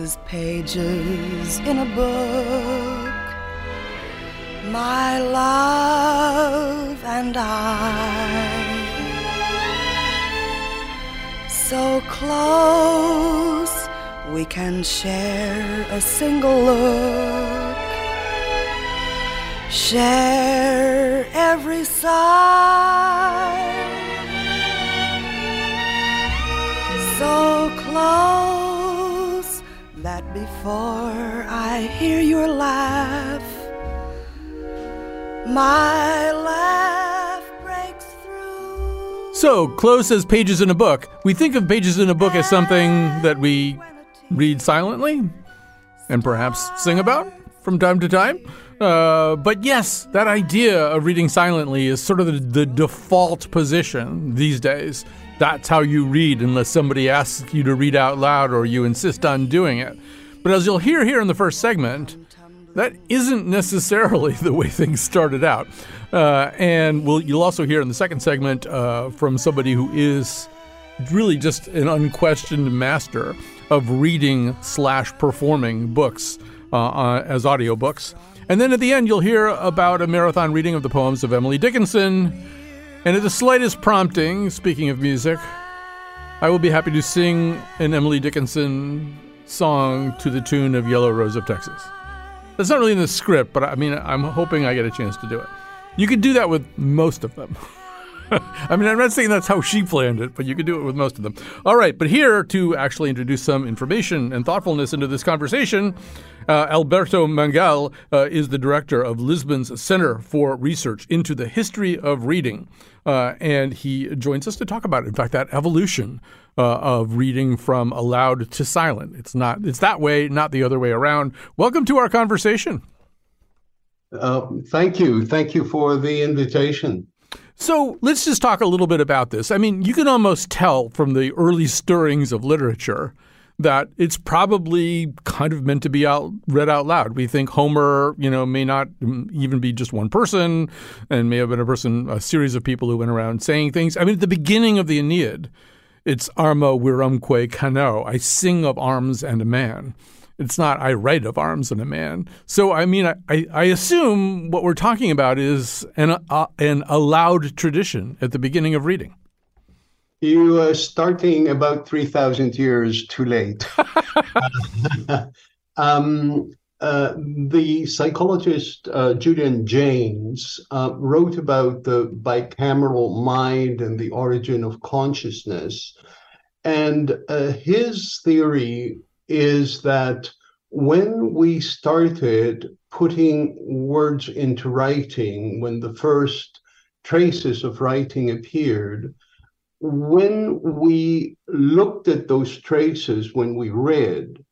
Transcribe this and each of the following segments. Promises pages in a book, my love and I, so close we can share a single look, share every sigh, so close that before I hear your laugh, my laugh breaks through. So close as pages in a book. We think of pages in a book as something that we read silently and perhaps sing about from time to time. But yes, that idea of reading silently is sort of the default position these days. That's how you read unless somebody asks you to read out loud or you insist on doing it. But as you'll hear here in the first segment, that isn't necessarily the way things started out. You'll also hear in the second segment from somebody who is really just an unquestioned master of reading/performing books as audiobooks. And then at the end, you'll hear about a marathon reading of the poems of Emily Dickinson. And at the slightest prompting, speaking of music, I will be happy to sing an Emily Dickinson song to the tune of Yellow Rose of Texas. That's not really in the script, but I mean, I'm hoping I get a chance to do it. You could do that with most of them. I mean, I'm not saying that's how she planned it, but you could do it with most of them. All right, but here to actually introduce some information and thoughtfulness into this conversation, Alberto Manguel is the director of Lisbon's Center for Research into the History of Reading, and he joins us to talk about, in fact, that evolution of reading from aloud to silent. It's that way, not the other way around. Welcome to our conversation. Thank you. Thank you for the invitation. So let's just talk a little bit about this. I mean, you can almost tell from the early stirrings of literature that it's probably kind of meant to be read out loud. We think Homer, may not even be just one person and may have been a series of people who went around saying things. I mean, at the beginning of the Aeneid, it's arma virumque cano. I sing of arms and a man. It's not I write of arms and a man. So, I mean, I assume what we're talking about is an allowed tradition at the beginning of reading. You are starting about 3,000 years too late. The psychologist Julian Jaynes wrote about the bicameral mind and the origin of consciousness. And his theory is that when we started putting words into writing, when the first traces of writing appeared, when we looked at those traces, when we read,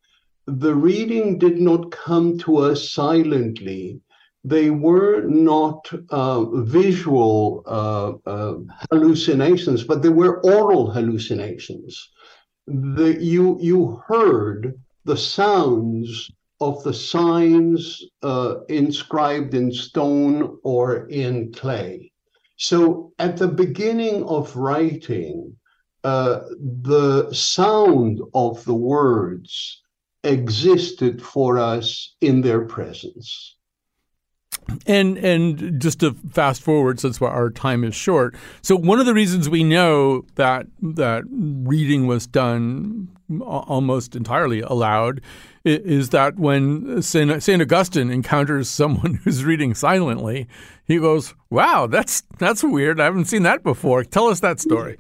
the reading did not come to us silently. They were not visual hallucinations, but they were oral hallucinations. You heard the sounds of the signs inscribed in stone or in clay. So at the beginning of writing, the sound of the words existed for us in their presence. And just to fast forward, since our time is short, so one of the reasons we know that reading was done almost entirely aloud is that when Saint Augustine encounters someone who's reading silently, he goes, "Wow, that's weird. I haven't seen that before. Tell us that story."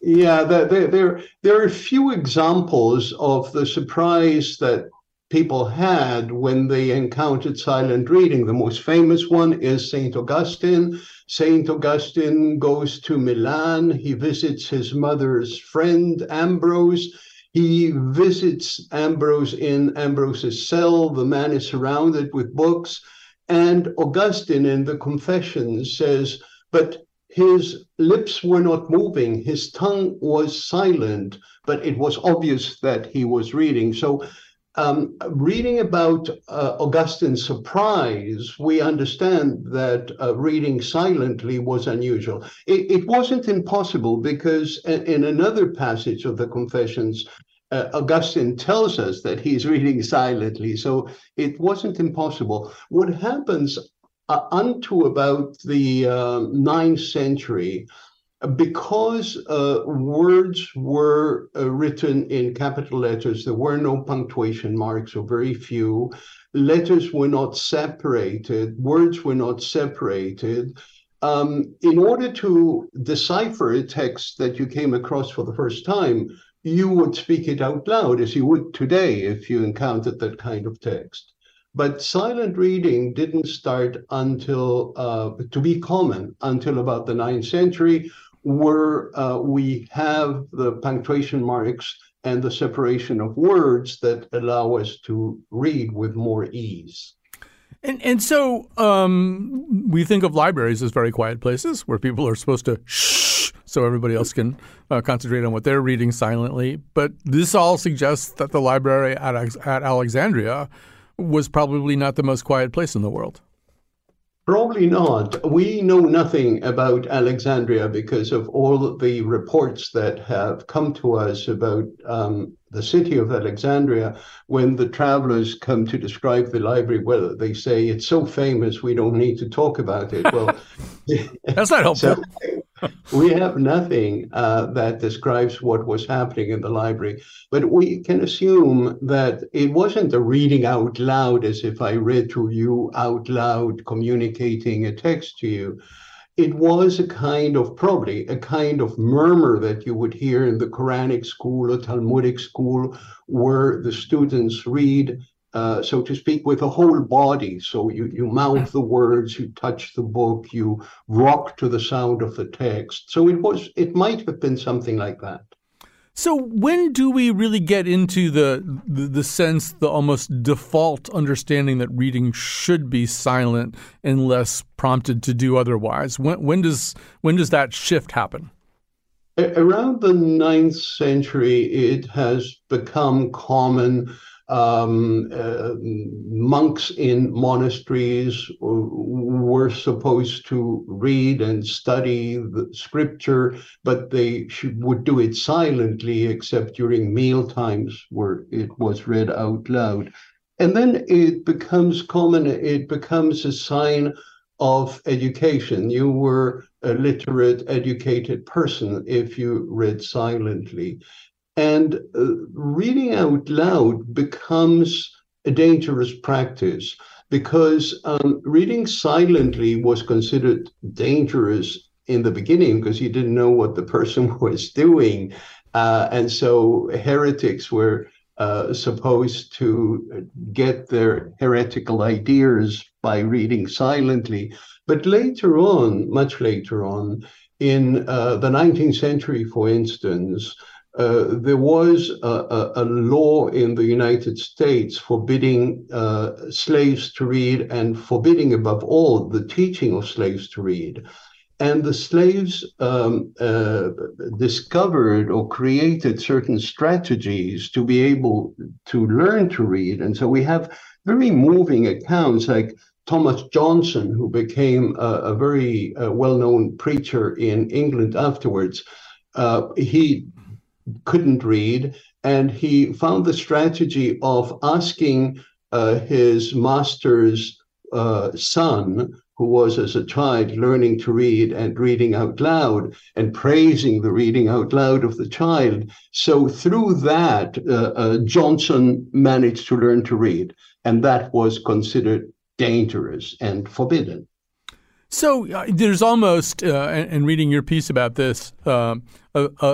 Yeah, there are few examples of the surprise that people had when they encountered silent reading. The most famous one is Saint Augustine. Saint Augustine goes to Milan. He visits his mother's friend, Ambrose. He visits Ambrose in Ambrose's cell. The man is surrounded with books. And Augustine in the Confessions says, but his lips were not moving. His tongue was silent, but it was obvious that he was reading. So reading about Augustine's surprise, we understand that reading silently was unusual. It wasn't impossible because in another passage of the Confessions, Augustine tells us that he's reading silently, so it wasn't impossible. What happens unto about the 9th century, because words were written in capital letters, there were no punctuation marks or very few, letters were not separated, words were not separated. In order to decipher a text that you came across for the first time, you would speak it out loud as you would today if you encountered that kind of text. But silent reading didn't start until, to be common, until about the 9th century, where we have the punctuation marks and the separation of words that allow us to read with more ease. And so we think of libraries as very quiet places where people are supposed to shh so everybody else can concentrate on what they're reading silently. But this all suggests that the library at Alexandria was probably not the most quiet place in the world. Probably not. We know nothing about Alexandria because of all the reports that have come to us about the city of Alexandria. When the travelers come to describe the library, well, they say it's so famous we don't need to talk about it. Well, that's not helpful. So we have nothing that describes what was happening in the library, but we can assume that it wasn't a reading out loud as if I read to you out loud communicating a text to you. It was a kind of, probably a kind of murmur that you would hear in the Quranic school or Talmudic school, where the students read, so to speak, with a whole body. So you mouth the words, you touch the book, you rock to the sound of the text. So it might have been something like that. So when do we really get into the sense, the almost default understanding that reading should be silent unless prompted to do otherwise? When does that shift happen? Around the 9th century, it has become common. Monks in monasteries were supposed to read and study the scripture, but they would do it silently, except during meal times where it was read out loud. And then it becomes common, it becomes a sign of education. You were a literate, educated person if you read silently. And reading out loud becomes a dangerous practice because reading silently was considered dangerous in the beginning because you didn't know what the person was doing. And so heretics were supposed to get their heretical ideas by reading silently. But later on, much later on, in the 19th century, for instance, there was a law in the United States forbidding slaves to read and forbidding, above all, the teaching of slaves to read. And the slaves discovered or created certain strategies to be able to learn to read. And so we have very moving accounts like Thomas Johnson, who became a very well-known preacher in England afterwards. He couldn't read, and he found the strategy of asking his master's son, who was as a child learning to read and reading out loud and praising the reading out loud of the child. So through that, Johnson managed to learn to read, and that was considered dangerous and forbidden. So there's almost, and reading your piece about this, a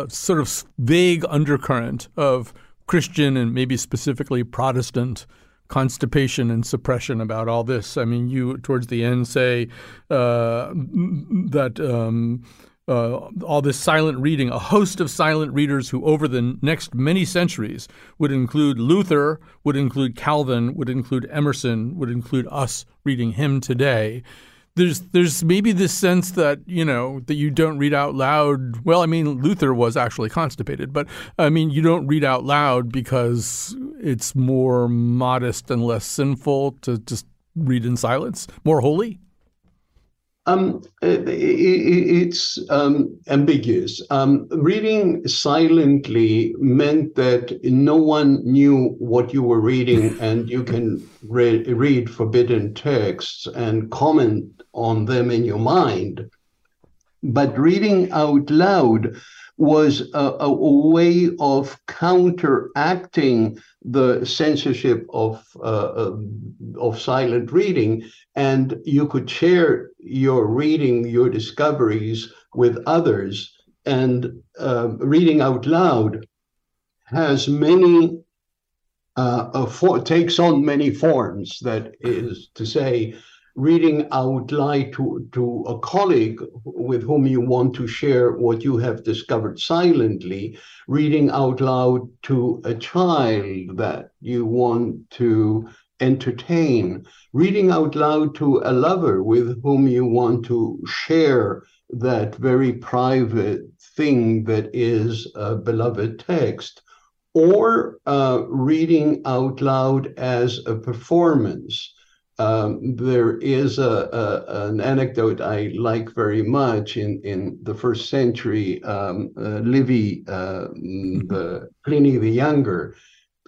sort of vague undercurrent of Christian and maybe specifically Protestant constipation and suppression about all this. I mean, you towards the end say that all this silent reading, a host of silent readers who over the next many centuries would include Luther, would include Calvin, would include Emerson, would include us reading him today. There's maybe this sense that, you know, that you don't read out loud. Well, I mean, Luther was actually constipated, but I mean, you don't read out loud because it's more modest and less sinful to just read in silence, more holy. It's ambiguous. Reading silently meant that no one knew what you were reading, and you can read forbidden texts and comment on them in your mind. But reading out loud was a way of counteracting the censorship of silent reading, and you could share your reading, your discoveries with others. And reading out loud has many takes on many forms. That is to say, reading out loud to a colleague with whom you want to share what you have discovered silently, reading out loud to a child that you want to entertain, reading out loud to a lover with whom you want to share that very private thing that is a beloved text, or reading out loud as a performance. There is an anecdote I like very much. In the first century, Livy, Pliny the Younger.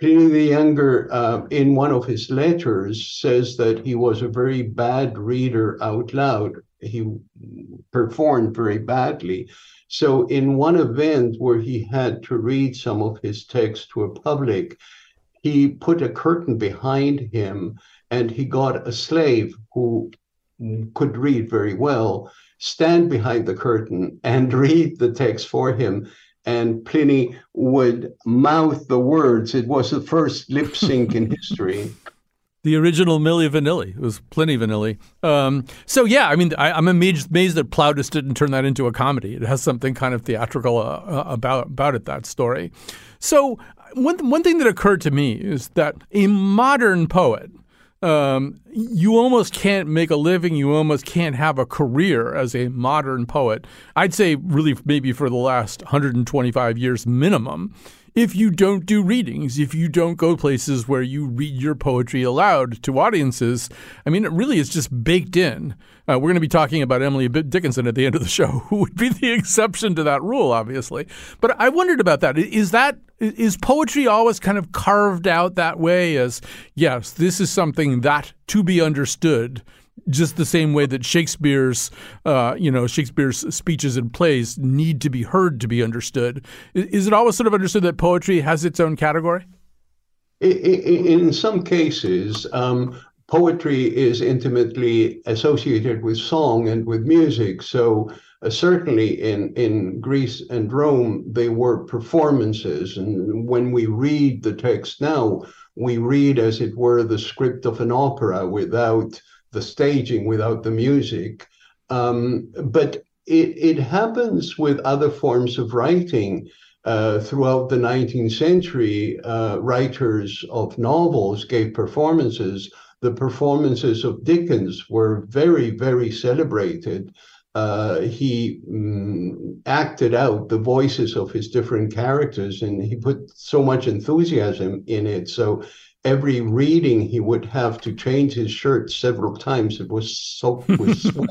Pliny the Younger, in one of his letters, says that he was a very bad reader out loud. He performed very badly. So in one event where he had to read some of his text to a public, he put a curtain behind him, and he got a slave who could read very well, stand behind the curtain and read the text for him. And Pliny would mouth the words. It was the first lip sync in history. The original Millie Vanilli. It was Pliny Vanilli. So yeah, I mean, I'm amazed that Plautus didn't turn that into a comedy. It has something kind of theatrical about it, that story. So one thing that occurred to me is that a modern poet, you almost can't make a living. You almost can't have a career as a modern poet. I'd say really maybe for the last 125 years minimum, if you don't do readings, if you don't go places where you read your poetry aloud to audiences. I mean, it really is just baked in. We're going to be talking about Emily Dickinson at the end of the show, who would be the exception to that rule, obviously. But I wondered about that. Is poetry always kind of carved out that way as, yes, this is something that to be understood, just the same way that Shakespeare's speeches and plays need to be heard to be understood? Is it always sort of understood that poetry has its own category? In some cases, poetry is intimately associated with song and with music. So certainly in Greece and Rome, they were performances. And when we read the text now, we read, as it were, the script of an opera without the staging, without the music. But it happens with other forms of writing. Throughout the 19th century, writers of novels gave performances. The performances of Dickens were very, very celebrated. He acted out the voices of his different characters, and he put so much enthusiasm in it. So every reading, he would have to change his shirt several times. It was soaked with sweat.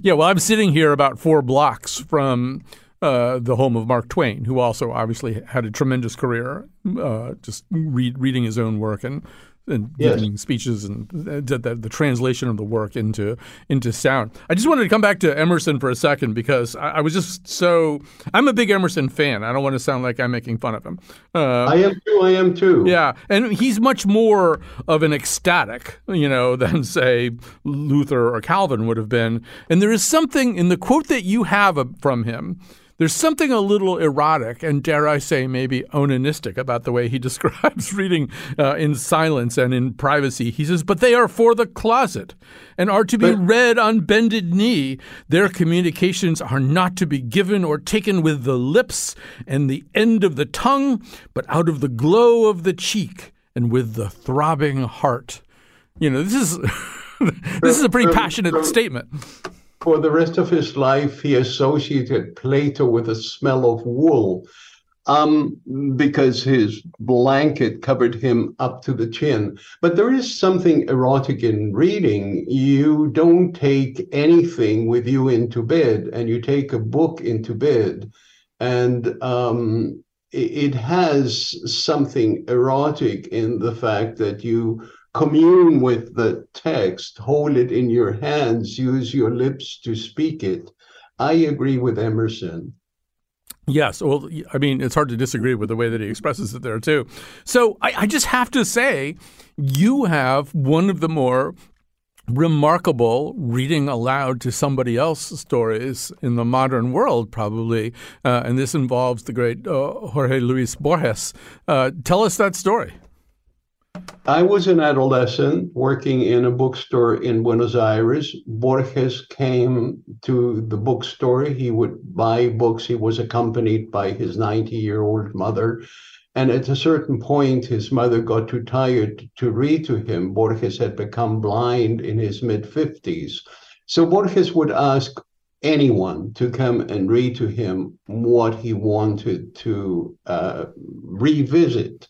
Yeah, well, I'm sitting here about 4 blocks from the home of Mark Twain, who also obviously had a tremendous career, just reading his own work and giving speeches and the translation of the work into sound. I just wanted to come back to Emerson for a second, because I was just I'm a big Emerson fan. I don't want to sound like I'm making fun of him. I am too. Yeah, and he's much more of an ecstatic, than, say, Luther or Calvin would have been. And there is something in the quote that you have from him. There's something a little erotic and, dare I say, maybe onanistic about the way he describes reading in silence and in privacy. He says, but they are for the closet and are to be read on bended knee. Their communications are not to be given or taken with the lips and the end of the tongue, but out of the glow of the cheek and with the throbbing heart. This is a pretty passionate statement. For the rest of his life, he associated Plato with the smell of wool. because his blanket covered him up to the chin. But there is something erotic in reading. You don't take anything with you into bed, and you take a book into bed. And it has something erotic in the fact that you commune with the text, hold it in your hands, use your lips to speak it. I agree with Emerson. Yes. Well, I mean, it's hard to disagree with the way that he expresses it there, too. So I just have to say, you have one of the more remarkable reading aloud to somebody else stories in the modern world, probably. And this involves the great Jorge Luis Borges. Tell us that story. I was an adolescent working in a bookstore in Buenos Aires. Borges came to the bookstore. He would buy books. He was accompanied by his 90-year-old mother. And at a certain point, his mother got too tired to read to him. Borges had become blind in his mid-50s. So Borges would ask anyone to come and read to him what he wanted to revisit.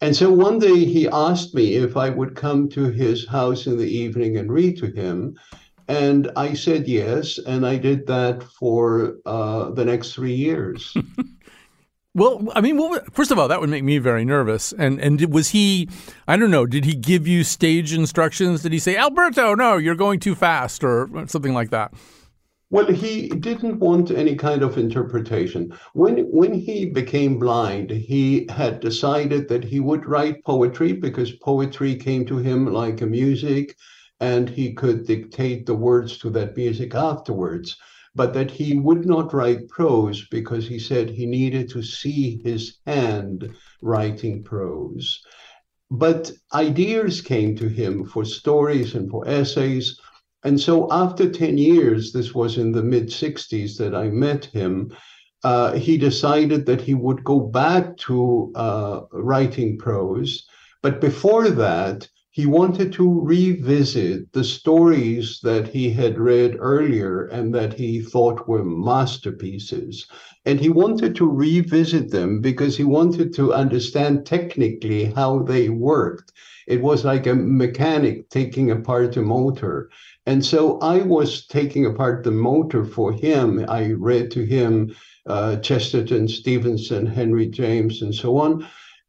And so one day he asked me if I would come to his house in the evening and read to him. And I said yes, and I did that for the next 3 years. Well, I mean, first of all, that would make me very nervous. And was he, I don't know, did he give you stage instructions? Did he say, Alberto, no, you're going too fast or something like that? Well, he didn't want any kind of interpretation. When he became blind, he had decided that he would write poetry because poetry came to him like a music, and he could dictate the words to that music afterwards. But that he would not write prose because he said he needed to see his hand writing prose. But ideas came to him for stories and for essays. And so after 10 years, this was in the mid-60s that I met him, he decided that he would go back to writing prose. But before that, he wanted to revisit the stories that he had read earlier and that he thought were masterpieces. And he wanted to revisit them because he wanted to understand technically how they worked. It was like a mechanic taking apart a motor. And so I was taking apart the motor for him. I read to him Chesterton, Stevenson, Henry James, and so on.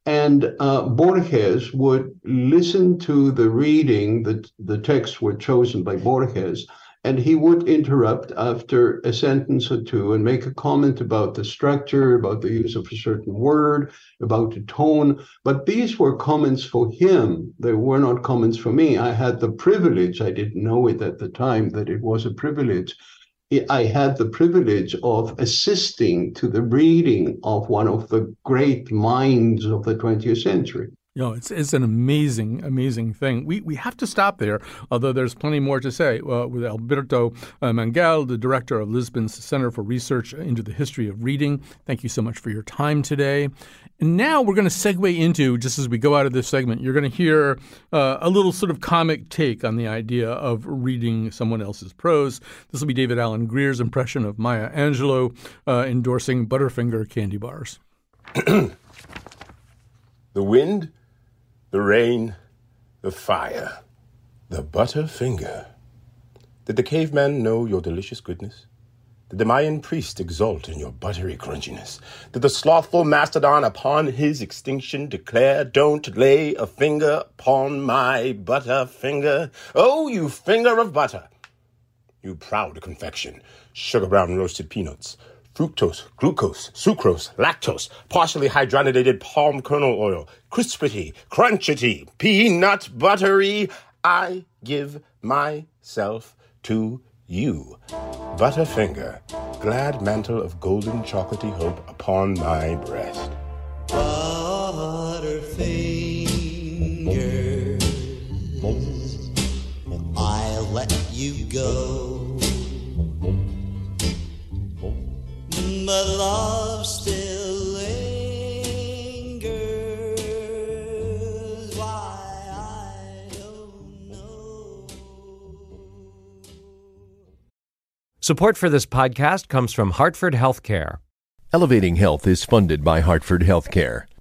And Borges would listen to the reading, the texts were chosen by Borges, and he would interrupt after a sentence or two and make a comment about the structure, about the use of a certain word, about the tone. But these were comments for him. They were not comments for me. I had the privilege, I didn't know it at the time that it was a privilege, I had the privilege of assisting to the reading of one of the great minds of the 20th century. You know, it's an amazing, amazing thing. We have to stop there, although there's plenty more to say with Alberto Manguel, the director of Lisbon's Center for Research into the History of Reading. Thank you so much for your time today. And now we're going to segue into, just as we go out of this segment, you're going to hear a little sort of comic take on the idea of reading someone else's prose. This will be David Alan Greer's impression of Maya Angelou endorsing Butterfinger candy bars. The wind, the rain, the fire, the Butterfinger. Did the caveman know your delicious goodness? Did the Mayan priest exult in your buttery crunchiness? Did the slothful mastodon upon his extinction declare, don't lay a finger upon my Butterfinger? Oh, you finger of butter! You proud confection, sugar brown roasted peanuts, fructose, glucose, sucrose, lactose, partially hydrogenated palm kernel oil, crispity, crunchity, peanut buttery. I give myself to you. Butterfinger, glad mantle of golden chocolatey hope upon my breast. Butterfinger, I'll let you go. My love still lingers, why I don't know. Support for this podcast comes from Hartford Healthcare. Elevating Health is funded by Hartford Healthcare.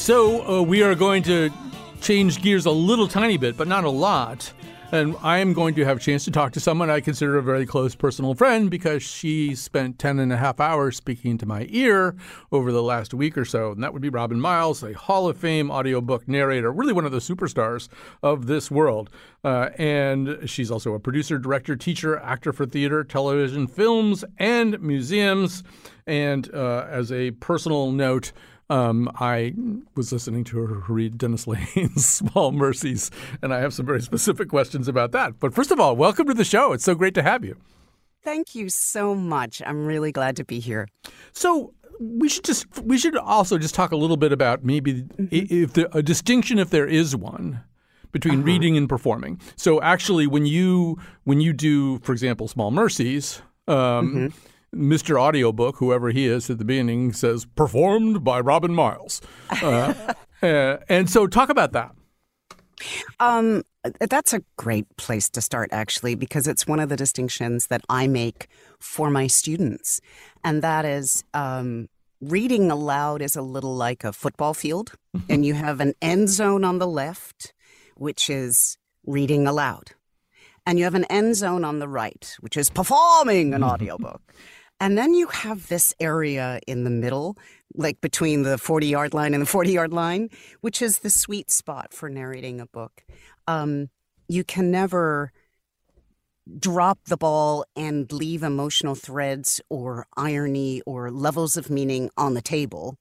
So we are going to change gears a little tiny bit, but not a lot. And I am going to have a chance to talk to someone I consider a very close personal friend because she spent 10.5 hours speaking to my ear over the last week or so. And that would be Robin Miles, a Hall of Fame audiobook narrator, really one of the superstars of this world. And she's also a producer, director, teacher, actor for theater, television, films, and museums. And as a personal note, I was listening to her read Dennis Lane's Small Mercies, and I have some very specific questions about that. But first of all, welcome to the show. It's so great to have you. Thank you so much. I'm really glad to be here. So we should also talk a little bit about maybe a distinction, if there is one, between reading and performing. So actually, when you do, for example, Small Mercies, Mr. Audiobook, whoever he is at the beginning, says, performed by Robin Miles. And so talk about that. That's a great place to start, actually, because it's one of the distinctions that I make for my students. And that is reading aloud is a little like a football field. And you have an end zone on the left, which is reading aloud. And you have an end zone on the right, which is performing an audiobook. And then you have this area in the middle, like between the 40-yard line and the 40-yard line, which is the sweet spot for narrating a book. You can never drop the ball and leave emotional threads or irony or levels of meaning on the table.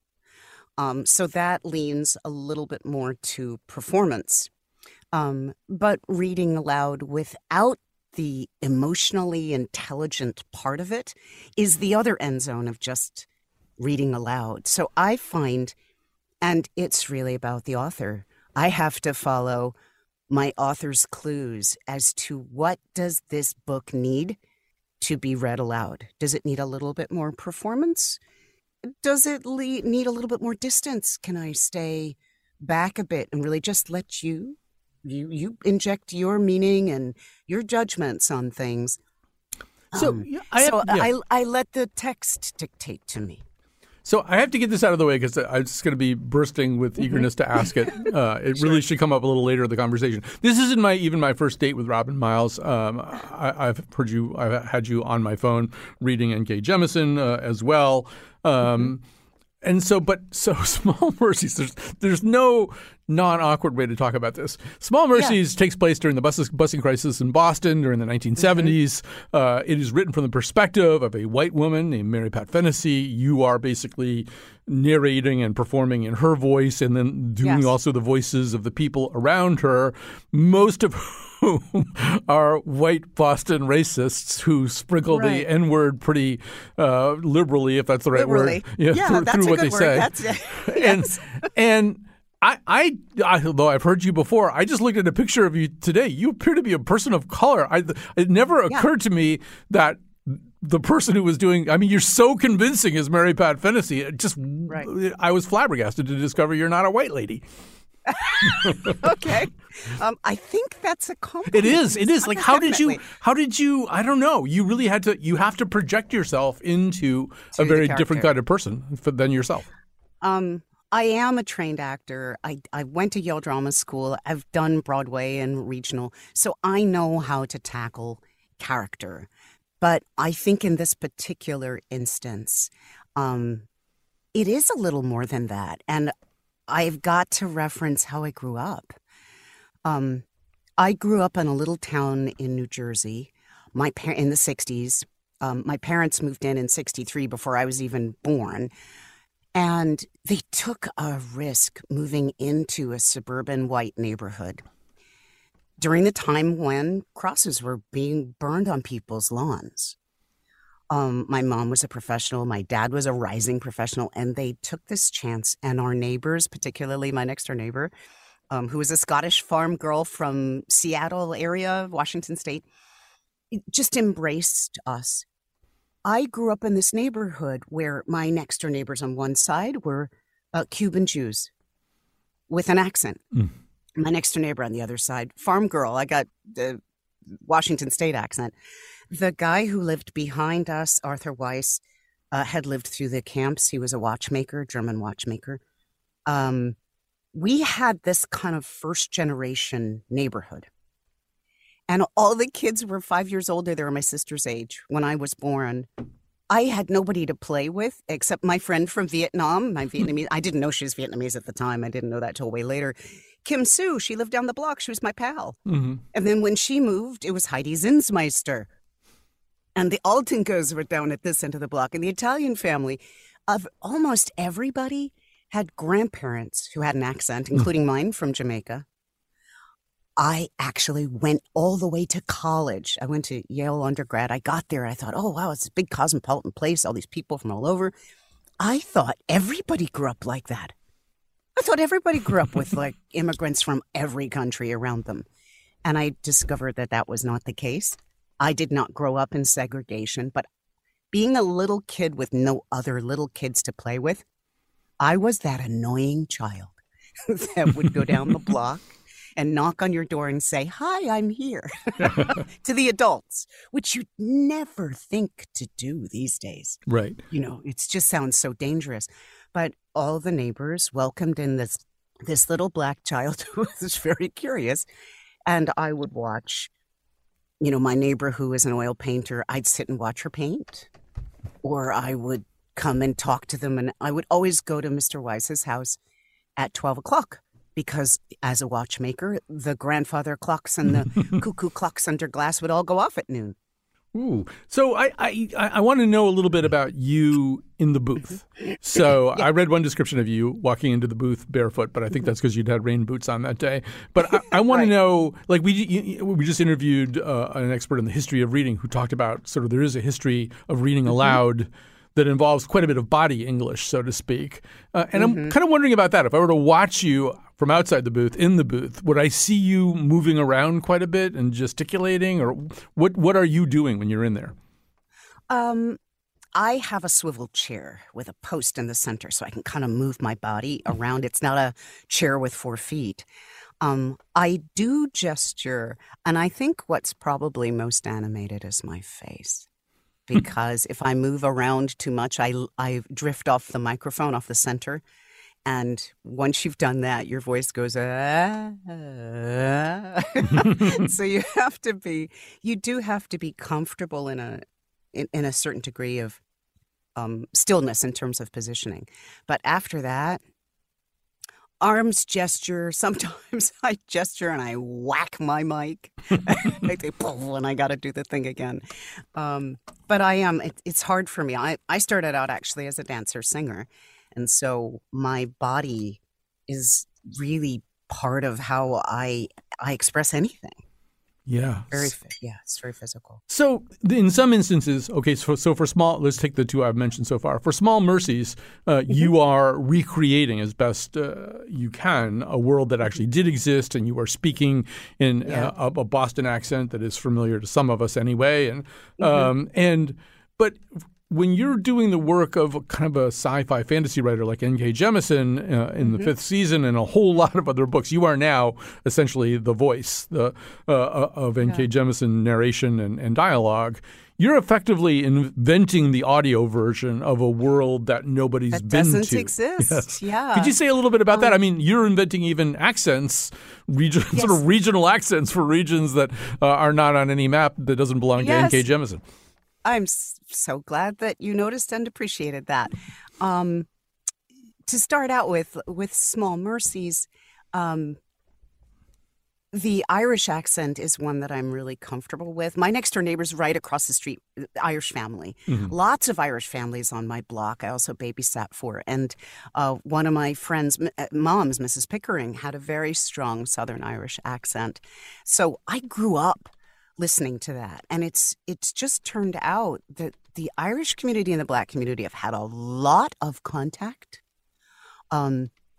So that leans a little bit more to performance. But reading aloud without the emotionally intelligent part of it is the other end zone of just reading aloud. So I find, and it's really about the author, I have to follow my author's clues as to what does this book need to be read aloud. Does it need a little bit more performance? Does it need a little bit more distance? Can I stay back a bit and really just let you inject your meaning and your judgments on things. I let the text dictate to me. So I have to get this out of the way because I'm just going to be bursting with eagerness to ask it. It really should come up a little later in the conversation. This isn't even my first date with Robin Miles. I've had you on my phone reading N.K. Jemisin as well. And so, Small Mercies, there's no non-awkward way to talk about this. Small Mercies takes place during the busing crisis in Boston during the 1970s. It is written from the perspective of a white woman named Mary Pat Fennessy. You are basically narrating and performing in her voice and then doing also the voices of the people around her, most of whom are white Boston racists who sprinkle the N-word pretty liberally, if that's the right word. Through what they say. That's a good word. And I, although I've heard you before, I just looked at a picture of you today. You appear to be a person of color. It never occurred to me that the person who was you're so convincing as Mary Pat Fennessy. I was flabbergasted to discover you're not a white lady. Okay. I think that's a compliment. It is. It is. Like, how did you, I don't know. You really had to, you have to project yourself into a very different kind of person than yourself. I am a trained actor. I went to Yale Drama School. I've done Broadway and regional. So I know how to tackle character. But I think in this particular instance, it is a little more than that. And I've got to reference how I grew up. I grew up in a little town in New Jersey in the 60s. My parents moved in 63 before I was even born. And they took a risk moving into a suburban white neighborhood during the time when crosses were being burned on people's lawns. My mom was a professional. My dad was a rising professional. And they took this chance. And our neighbors, particularly my next door neighbor, who was a Scottish farm girl from Seattle area, Washington State, just embraced us. I grew up in this neighborhood where my next door neighbors on one side were Cuban Jews with an accent. Mm. My next door neighbor on the other side, farm girl. I got the Washington State accent. The guy who lived behind us, Arthur Weiss, had lived through the camps. He was a watchmaker, German watchmaker. We had this kind of first-generation neighborhood. And all the kids were 5 years older. They were my sister's age when I was born. I had nobody to play with except my friend from Vietnam, my Vietnamese. I didn't know she was Vietnamese at the time. I didn't know that till way later. Kim Sue, she lived down the block. She was my pal. Mm-hmm. And then when she moved, it was Heidi Zinsmeister. And the Altinkos were down at this end of the block. And the Italian family of almost everybody had grandparents who had an accent, including mine from Jamaica. I actually went all the way to college. I went to Yale undergrad. I got there. I thought, oh, wow, it's a big cosmopolitan place, all these people from all over. I thought everybody grew up like that. I thought everybody grew up with, like, immigrants from every country around them. And I discovered that that was not the case. I did not grow up in segregation, but being a little kid with no other little kids to play with, I was that annoying child that would go down the block and knock on your door and say, hi, I'm here, to the adults, which you'd never think to do these days. Right. You know, it just sounds so dangerous. But all the neighbors welcomed in this little black child who was very curious. And I would watch, you know, my neighbor who is an oil painter, I'd sit and watch her paint. Or I would come and talk to them. And I would always go to Mr. Weiss's house at 12 o'clock. Because as a watchmaker, the grandfather clocks and the cuckoo clocks under glass would all go off at noon. Ooh. So I want to know a little bit about you in the booth. So yeah. I read one description of you walking into the booth barefoot, but I think that's because you'd had rain boots on that day. But I want to know, like we just interviewed an expert in the history of reading who talked about sort of there is a history of reading aloud that involves quite a bit of body English, so to speak. And I'm kind of wondering about that. If I were to watch you from outside the booth, in the booth, would I see you moving around quite a bit and gesticulating? Or what are you doing when you're in there? I have a swivel chair with a post in the center so I can kind of move my body around. It's not a chair with 4 feet. I do gesture, and I think what's probably most animated is my face. Because if I move around too much, I drift off the microphone, off the center. And once you've done that, your voice goes, So you do have to be comfortable in a certain degree of stillness in terms of positioning. But after that, arms gesture. Sometimes I gesture and I whack my mic. I say, and I got to do the thing again. But I am. It's hard for me. I started out actually as a dancer singer. And so my body is really part of how I express anything. Yeah. It's very physical. So in some instances, okay, so for small, let's take the two I've mentioned so far. For Small Mercies, you are recreating as best you can a world that actually did exist, and you are speaking in a Boston accent that is familiar to some of us anyway. And when you're doing the work of kind of a sci-fi fantasy writer like N.K. Jemisin in The Fifth Season and a whole lot of other books, you are now essentially the voice of N.K. Jemisin narration and dialogue. You're effectively inventing the audio version of a world that nobody's been to. That doesn't exist. Yes. Yeah. Could you say a little bit about that? I mean, you're inventing even accents, sort of regional accents for regions that are not on any map that doesn't belong to N.K. Jemisin. I'm so glad that you noticed and appreciated that. To start out with Small Mercies, the Irish accent is one that I'm really comfortable with. My next door neighbor's right across the street, Irish family. Mm-hmm. Lots of Irish families on my block I also babysat for. And one of my friend's moms, Mrs. Pickering, had a very strong Southern Irish accent. So I grew up listening to that. And it's just turned out that the Irish community and the Black community have had a lot of contact.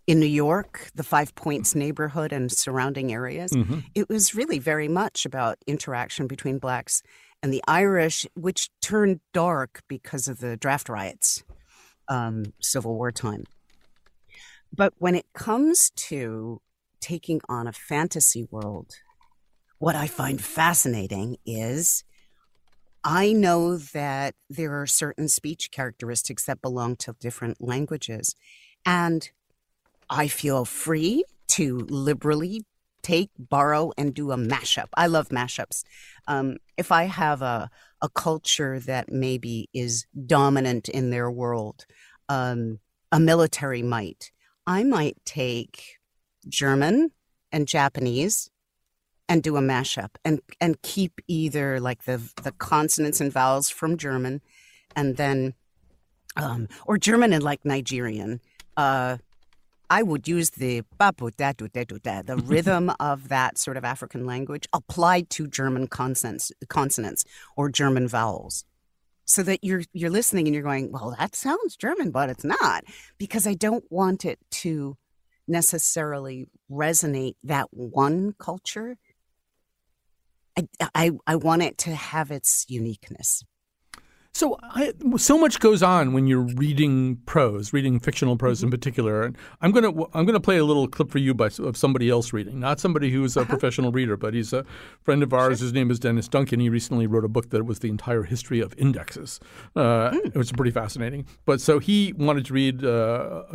In New York, the Five Points neighborhood and surrounding areas, it was really very much about interaction between Blacks and the Irish, which turned dark because of the draft riots, Civil War time. But when it comes to taking on a fantasy world, what I find fascinating is I know that there are certain speech characteristics that belong to different languages, and I feel free to liberally take, borrow, and do a mashup. I love mashups. If I have a culture that maybe is dominant in their world, a military might, I might take German and Japanese and do a mashup and keep either like the consonants and vowels from German and then, or German and like Nigerian, I would use the the rhythm of that sort of African language applied to German consonants or German vowels, so that you're listening and you're going, well, that sounds German, but it's not, because I don't want it to necessarily resonate that one culture. I want it to have its uniqueness. So much goes on when you're reading prose, reading fictional prose in particular. And I'm gonna play a little clip for you of somebody else reading, not somebody who's a professional reader, but he's a friend of ours. Sure. His name is Dennis Duncan. He recently wrote a book that was the entire history of indexes. It was pretty fascinating. But so he wanted to read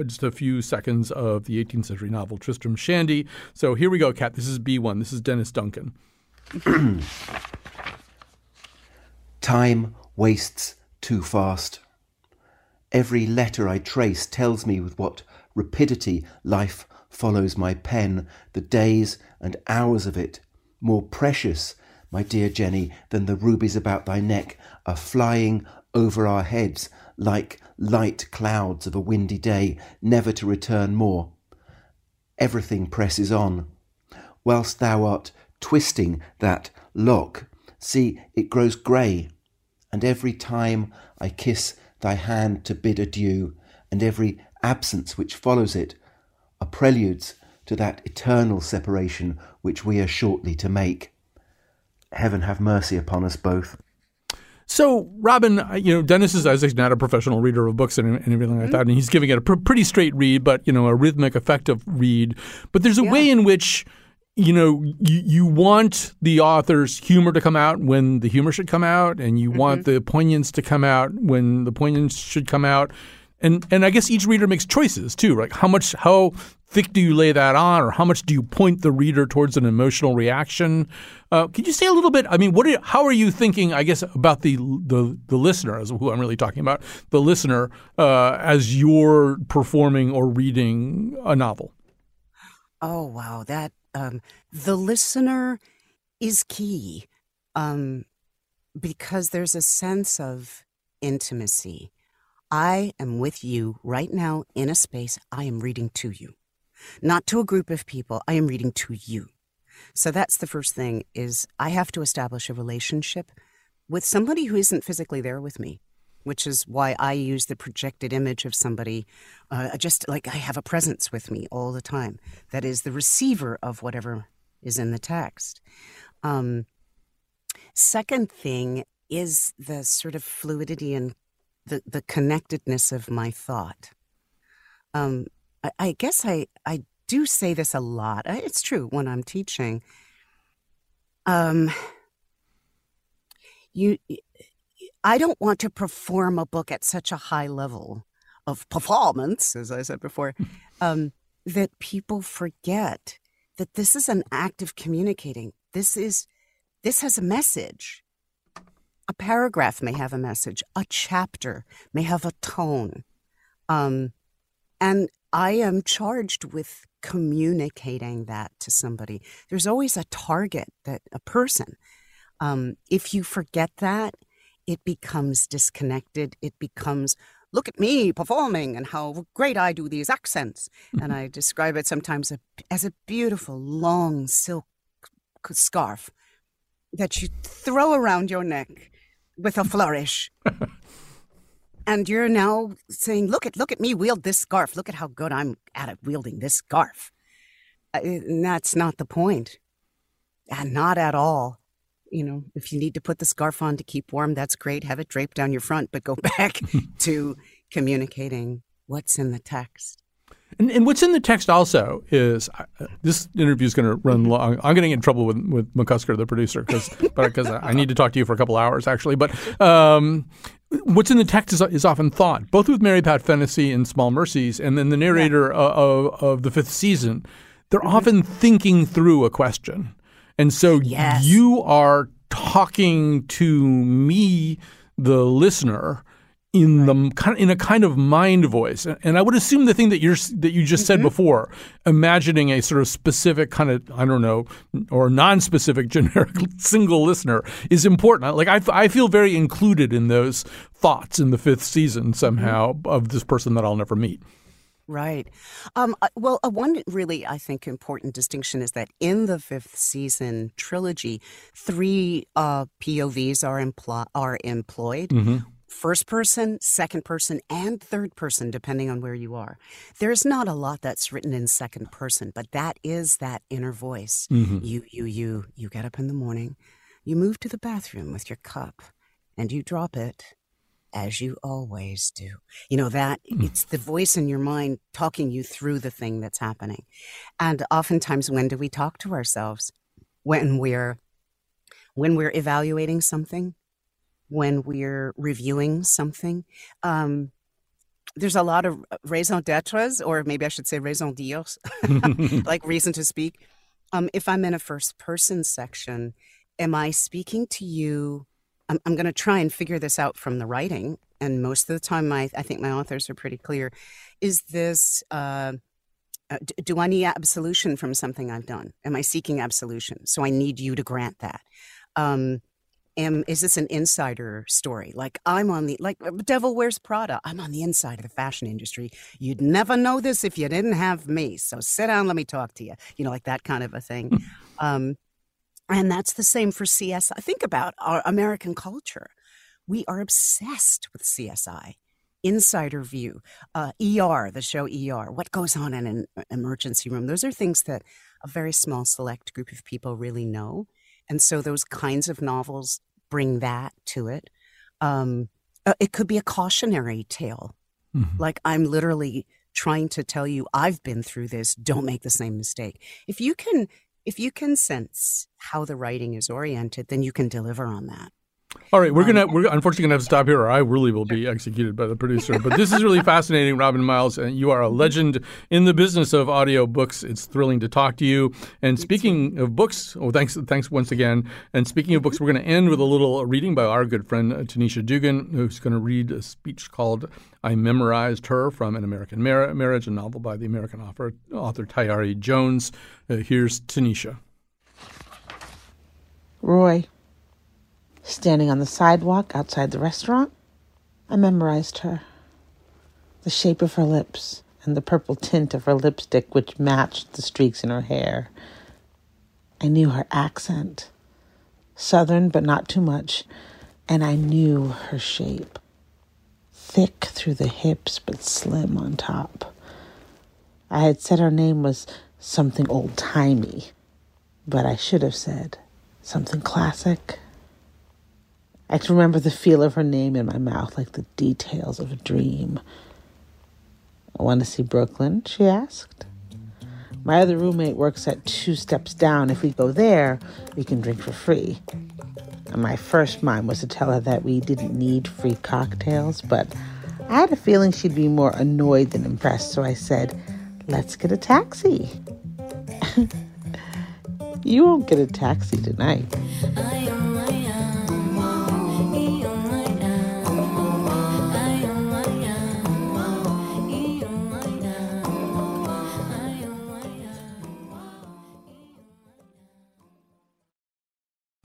just a few seconds of the 18th century novel Tristram Shandy. So here we go, Kat. This is B1. This is Dennis Duncan. Time wastes too fast. Every letter I trace tells me with what rapidity life follows my pen, the days and hours of it, more precious, my dear Jenny, than the rubies about thy neck, are flying over our heads like light clouds of a windy day, never to return more. Everything presses on. Whilst thou art twisting that lock, see, it grows grey, and every time I kiss thy hand to bid adieu, and every absence which follows it, are preludes to that eternal separation which we are shortly to make. Heaven have mercy upon us both. So, Robin, Dennis is, as I say, not a professional reader of books and everything like that, and he's giving it a pretty straight read, but, a rhythmic, effective read. But there's a way in which you want the author's humor to come out when the humor should come out, and you want the poignance to come out when the poignance should come out. And I guess each reader makes choices too, right? How thick do you lay that on, or how much do you point the reader towards an emotional reaction? Could you say a little bit? I mean, how are you thinking, I guess, about the listener, as who I'm really talking about, the listener, as you're performing or reading a novel? Oh, wow, the listener is key because there's a sense of intimacy. I am with you right now in a space. I am reading to you, not to a group of people. I am reading to you. So that's the first thing, is I have to establish a relationship with somebody who isn't physically there with me, which is why I use the projected image of somebody, just like I have a presence with me all the time. That is the receiver of whatever is in the text. Second thing is the sort of fluidity and the connectedness of my thought. I guess I do say this a lot. It's true when I'm teaching. I don't want to perform a book at such a high level of performance, as I said before, that people forget that this is an act of communicating. This has a message. A paragraph may have a message. A chapter may have a tone. And I am charged with communicating that to somebody. There's always a target, that a person. If you forget that, it becomes disconnected. It becomes, look at me performing and how great I do these accents. And I describe it sometimes as a beautiful, long silk scarf that you throw around your neck with a flourish. And you're now saying, look at me wield this scarf. Look at how good I'm at it wielding this scarf. And that's not the point. And not at all. You know, if you need to put the scarf on to keep warm, that's great. Have it draped down your front, but go back to communicating what's in the text. And what's in the text also is, this interview is going to run long. I'm going to get in trouble with McCusker, the producer, because I need to talk to you for a couple hours, actually. But what's in the text is often thought, both with Mary Pat Fennessy in Small Mercies and then the narrator of The Fifth Season. They're often thinking through a question. And so you are talking to me, the listener, in a kind of mind voice, and I would assume the thing that you just said before, imagining a sort of specific kind of, I don't know, or non-specific generic single listener is important. Like I feel very included in those thoughts in The Fifth Season somehow of this person that I'll never meet. Right. Well, one really, I think, important distinction is that in the Fifth Season trilogy, three POVs are employed. Mm-hmm. First person, second person, and third person, depending on where you are. There's not a lot that's written in second person, but that is that inner voice. Mm-hmm. You get up in the morning, you move to the bathroom with your cup, and you drop it, as you always do. You know, that it's the voice in your mind talking you through the thing that's happening. And oftentimes, when do we talk to ourselves? When we're evaluating something, when we're reviewing something. There's a lot of raison d'etres, or maybe I should say raison d'être, like reason to speak. If I'm in a first person section, am I speaking to you? I'm going to try and figure this out from the writing. And most of the time, I think my authors are pretty clear. Is this, do I need absolution from something I've done? Am I seeking absolution? So I need you to grant that. Is this an insider story? Like I'm on the, like Devil Wears Prada. I'm on the inside of the fashion industry. You'd never know this if you didn't have me. So sit down, let me talk to you. You know, like that kind of a thing. And that's the same for CSI. Think about our American culture. We are obsessed with CSI, Insider View, ER, the show ER, what goes on in an emergency room. Those are things that a very small select group of people really know. And so those kinds of novels bring that to it. It could be a cautionary tale. Mm-hmm. Like I'm literally trying to tell you, I've been through this. Don't make the same mistake. If you can sense how the writing is oriented, then you can deliver on that. All right, we're unfortunately gonna have to stop here, or I really will be executed by the producer. But this is really fascinating, Robin Miles, and you are a legend in the business of audiobooks. It's thrilling to talk to you. And speaking of books, thanks once again. And speaking of books, we're going to end with a little reading by our good friend Tanisha Dugan, who's going to read a speech called "I Memorized Her" from An American Marriage, a novel by the American author Tayari Jones. Here's Tanisha. Roy. Standing on the sidewalk outside the restaurant, I memorized her. The shape of her lips and the purple tint of her lipstick, which matched the streaks in her hair. I knew her accent, southern but not too much, and I knew her shape. Thick through the hips but slim on top. I had said her name was something old-timey, but I should have said something classic. I can remember the feel of her name in my mouth like the details of a dream. "I want to see Brooklyn?" she asked. "My other roommate works at 2 steps down. If we go there, we can drink for free." And my first mind was to tell her that we didn't need free cocktails, but I had a feeling she'd be more annoyed than impressed, so I said, "Let's get a taxi." "You won't get a taxi tonight."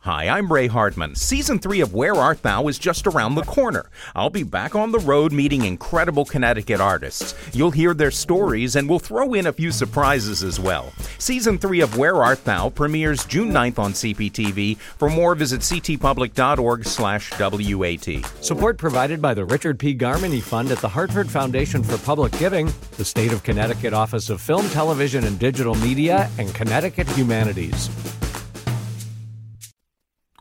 Hi, I'm Ray Hartman. Season 3 of Where Art Thou is just around the corner. I'll be back on the road meeting incredible Connecticut artists. You'll hear their stories, and we'll throw in a few surprises as well. Season 3 of Where Art Thou premieres June 9th on CPTV. For more, visit ctpublic.org/WAT. Support provided by the Richard P. Garmany Fund at the Hartford Foundation for Public Giving, the State of Connecticut Office of Film, Television, and Digital Media, and Connecticut Humanities.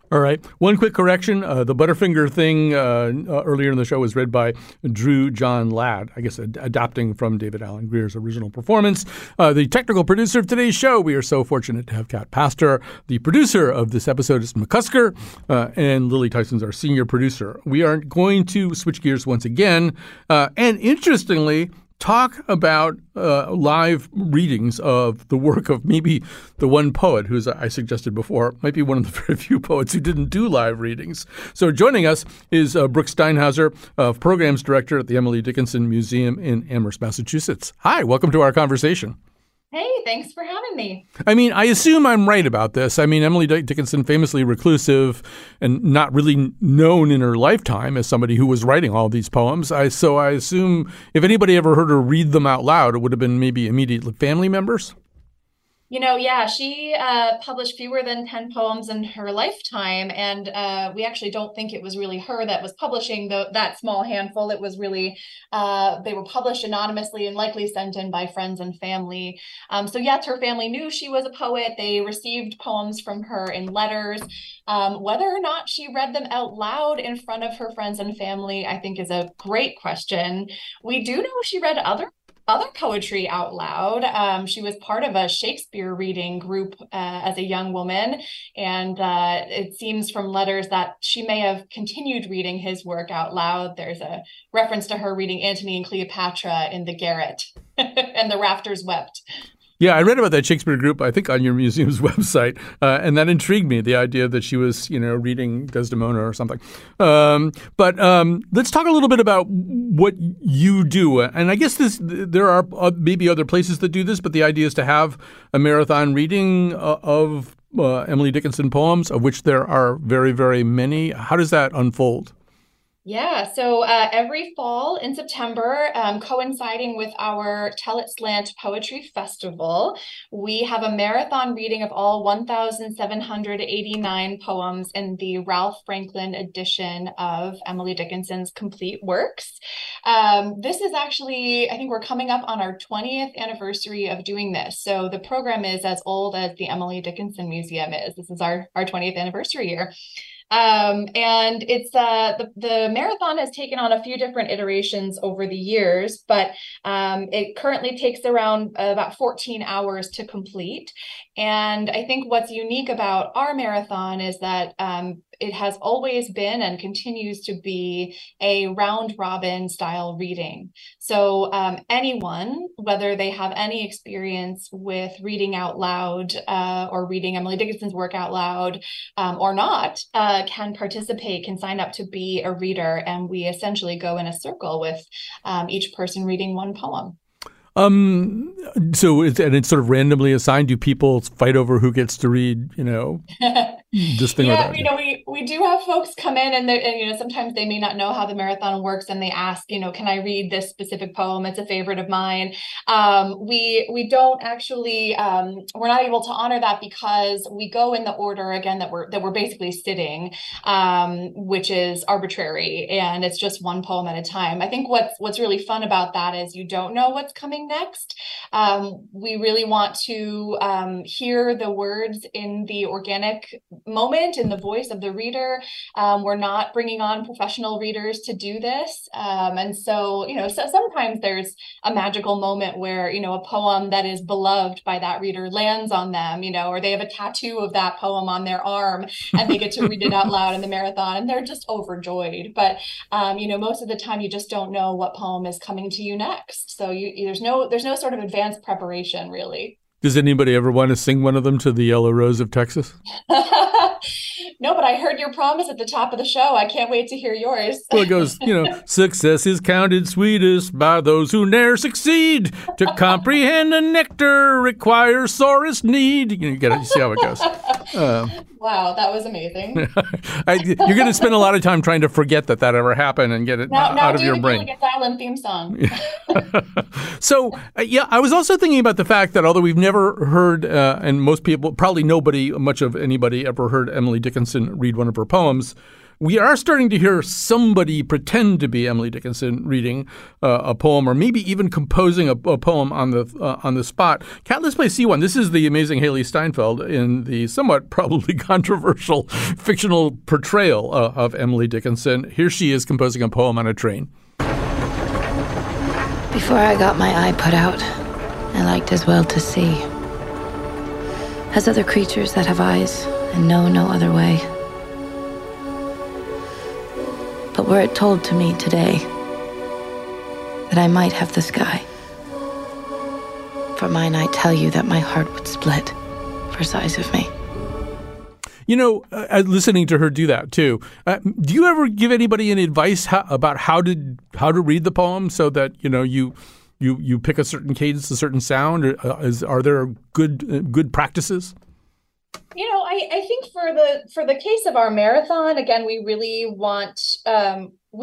All right. One quick correction. The Butterfinger thing earlier in the show was read by Drew John Ladd, I guess adapting from David Alan Greer's original performance. The technical producer of today's show, we are so fortunate to have Kat Pastor. The producer of this episode is McCusker, and Lily Tyson's our senior producer. We are going to switch gears once again. And interestingly, talk about live readings of the work of maybe the one poet who's I suggested before, might be one of the very few poets who didn't do live readings. So joining us is Brooke Steinhauser, Programs Director at the Emily Dickinson Museum in Amherst, Massachusetts. Hi, welcome to our conversation. Hey, thanks for having me. I mean, I assume I'm right about this. I mean, Emily Dickinson, famously reclusive and not really known in her lifetime as somebody who was writing all these poems. So I assume if anybody ever heard her read them out loud, it would have been maybe immediate family members. You know, yeah, she published fewer than 10 poems in her lifetime, and we actually don't think it was really her that was publishing that small handful. It was really, they were published anonymously and likely sent in by friends and family. So yes, her family knew she was a poet. They received poems from her in letters. Whether or not she read them out loud in front of her friends and family, I think is a great question. We do know she read other poetry out loud. She was part of a Shakespeare reading group as a young woman, and it seems from letters that she may have continued reading his work out loud. There's a reference to her reading Antony and Cleopatra in the garret, and the rafters wept. Yeah, I read about that Shakespeare group, I think, on your museum's website, and that intrigued me, the idea that she was, you know, reading Desdemona or something. But let's talk a little bit about what you do. And I guess there are maybe other places that do this, but the idea is to have a marathon reading of Emily Dickinson poems, of which there are very, very many. How does that unfold? Yeah, so every fall in September, coinciding with our Tell It Slant Poetry Festival, we have a marathon reading of all 1,789 poems in the Ralph Franklin edition of Emily Dickinson's complete works. This is actually, I think we're coming up on our 20th anniversary of doing this. So the program is as old as the Emily Dickinson Museum is. This is our 20th anniversary year. And it's the marathon has taken on a few different iterations over the years, but it currently takes around about 14 hours to complete. And I think what's unique about our marathon is that it has always been and continues to be a round robin style reading. So anyone, whether they have any experience with reading out loud or reading Emily Dickinson's work out loud or not, can participate, can sign up to be a reader. And we essentially go in a circle with each person reading one poem. So it's sort of randomly assigned. Do people fight over who gets to read, you know, this thing? Yeah, you know, we do have folks come in and, you know, sometimes they may not know how the marathon works and they ask, you know, can I read this specific poem? It's a favorite of mine. We don't actually, we're not able to honor that because we go in the order again that we're basically sitting, which is arbitrary, and it's just one poem at a time. I think what's really fun about that is you don't know what's coming next. We really want to hear the words in the organic moment in the voice of the reader. We're not bringing on professional readers to do this. And so, so sometimes there's a magical moment where, a poem that is beloved by that reader lands on them, or they have a tattoo of that poem on their arm and they get to read it out loud in the marathon and they're just overjoyed. But, most of the time you just don't know what poem is coming to you next. So there's no sort of advanced preparation, really. Does anybody ever want to sing one of them to the Yellow Rose of Texas? No, but I heard your promise at the top of the show. I can't wait to hear yours. Well, it goes, success is counted sweetest by those who ne'er succeed. To comprehend a nectar requires sorest need. You got to see how it goes. Wow, that was amazing. You're going to spend a lot of time trying to forget that ever happened and get it out of your brain. Now do the Island theme song. So, I was also thinking about the fact that although we've never heard, and most people, probably nobody, much of anybody ever heard Emily Dickinson read one of her poems, we are starting to hear somebody pretend to be Emily Dickinson reading a poem, or maybe even composing a poem on the spot. Cat, let's play C1. This is the amazing Haley Steinfeld in the somewhat probably controversial fictional portrayal of Emily Dickinson. Here she is composing a poem on a train. Before I got my eye put out, I liked as well to see as other creatures that have eyes and know no other way. But were it told to me today that I might have the sky for mine, I tell you that my heart would split for size of me. Listening to her do that too. Do you ever give anybody any advice about how to read the poem so that you pick a certain cadence, a certain sound? Are there good practices? I think for the case of our marathon, again, we really want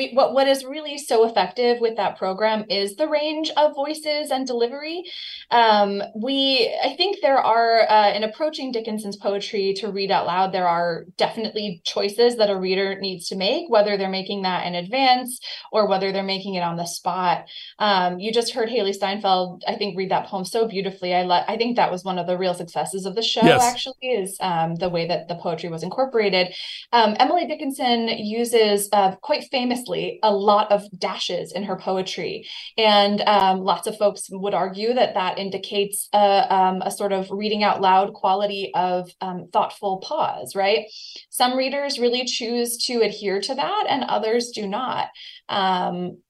what is really so effective with that program is the range of voices and delivery. I think there are, in approaching Dickinson's poetry to read out loud, there are definitely choices that a reader needs to make, whether they're making that in advance or whether they're making it on the spot. You just heard Haley Steinfeld, I think, read that poem so beautifully. I think that was one of the real successes of the show, yes. Actually, is the way that the poetry was incorporated. Emily Dickinson uses quite famously a lot of dashes in her poetry. And lots of folks would argue that indicates a sort of reading out loud quality of thoughtful pause, right? Some readers really choose to adhere to that and others do not. Some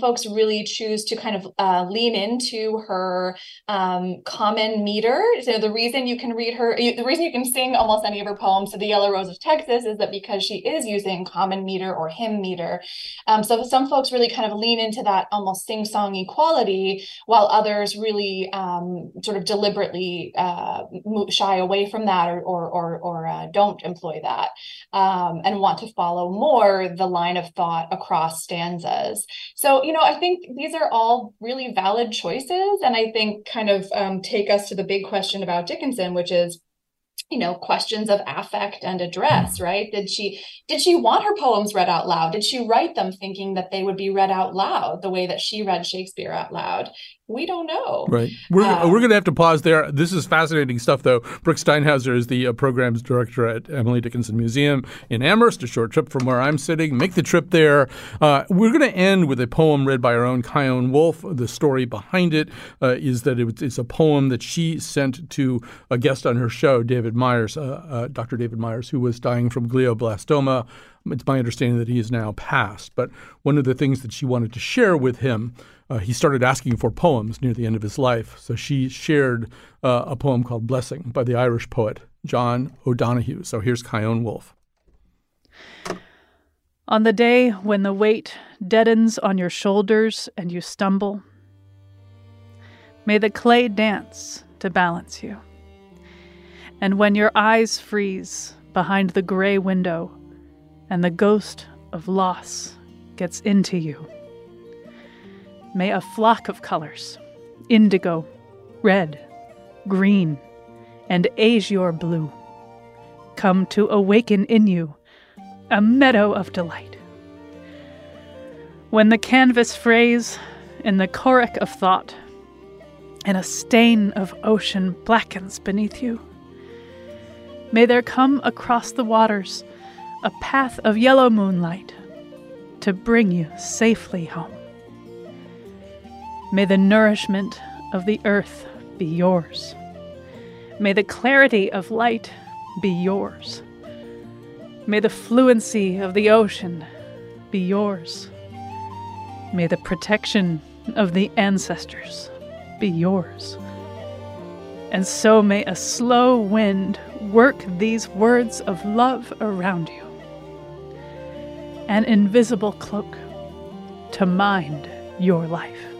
folks really choose to kind of lean into her common meter. So the reason you can sing almost any of her poems to the Yellow Rose of Texas is that because she is using common meter or hymn meter. So some folks really kind of lean into that almost sing-songy quality, while others really sort of deliberately shy away from that or don't employ that and want to follow more the line of thought across stanzas. So, I think these are all really valid choices, and I think kind of take us to the big question about Dickinson, which is, questions of affect and address, right? Did she want her poems read out loud? Did she write them thinking that they would be read out loud the way that she read Shakespeare out loud? We don't know. Right. We're going to have to pause there. This is fascinating stuff, though. Brooke Steinhauser is the programs director at Emily Dickinson Museum in Amherst, a short trip from where I'm sitting. Make the trip there. We're going to end with a poem read by our own Kyone Wolfe. The story behind it is that it's a poem that she sent to a guest on her show, David Myers, Dr. David Myers, who was dying from glioblastoma. It's my understanding that he is now passed. But one of the things that she wanted to share with him, he started asking for poems near the end of his life. So she shared a poem called Blessing by the Irish poet John O'Donoghue. So here's Kyone Wolfe. On the day when the weight deadens on your shoulders and you stumble, may the clay dance to balance you. And when your eyes freeze behind the gray window, and the ghost of loss gets into you, may a flock of colors, indigo, red, green, and azure blue, come to awaken in you a meadow of delight. When the canvas frays in the choric of thought, and a stain of ocean blackens beneath you, may there come across the waters a path of yellow moonlight to bring you safely home. May the nourishment of the earth be yours. May the clarity of light be yours. May the fluency of the ocean be yours. May the protection of the ancestors be yours. And so may a slow wind work these words of love around you. An invisible cloak to mind your life.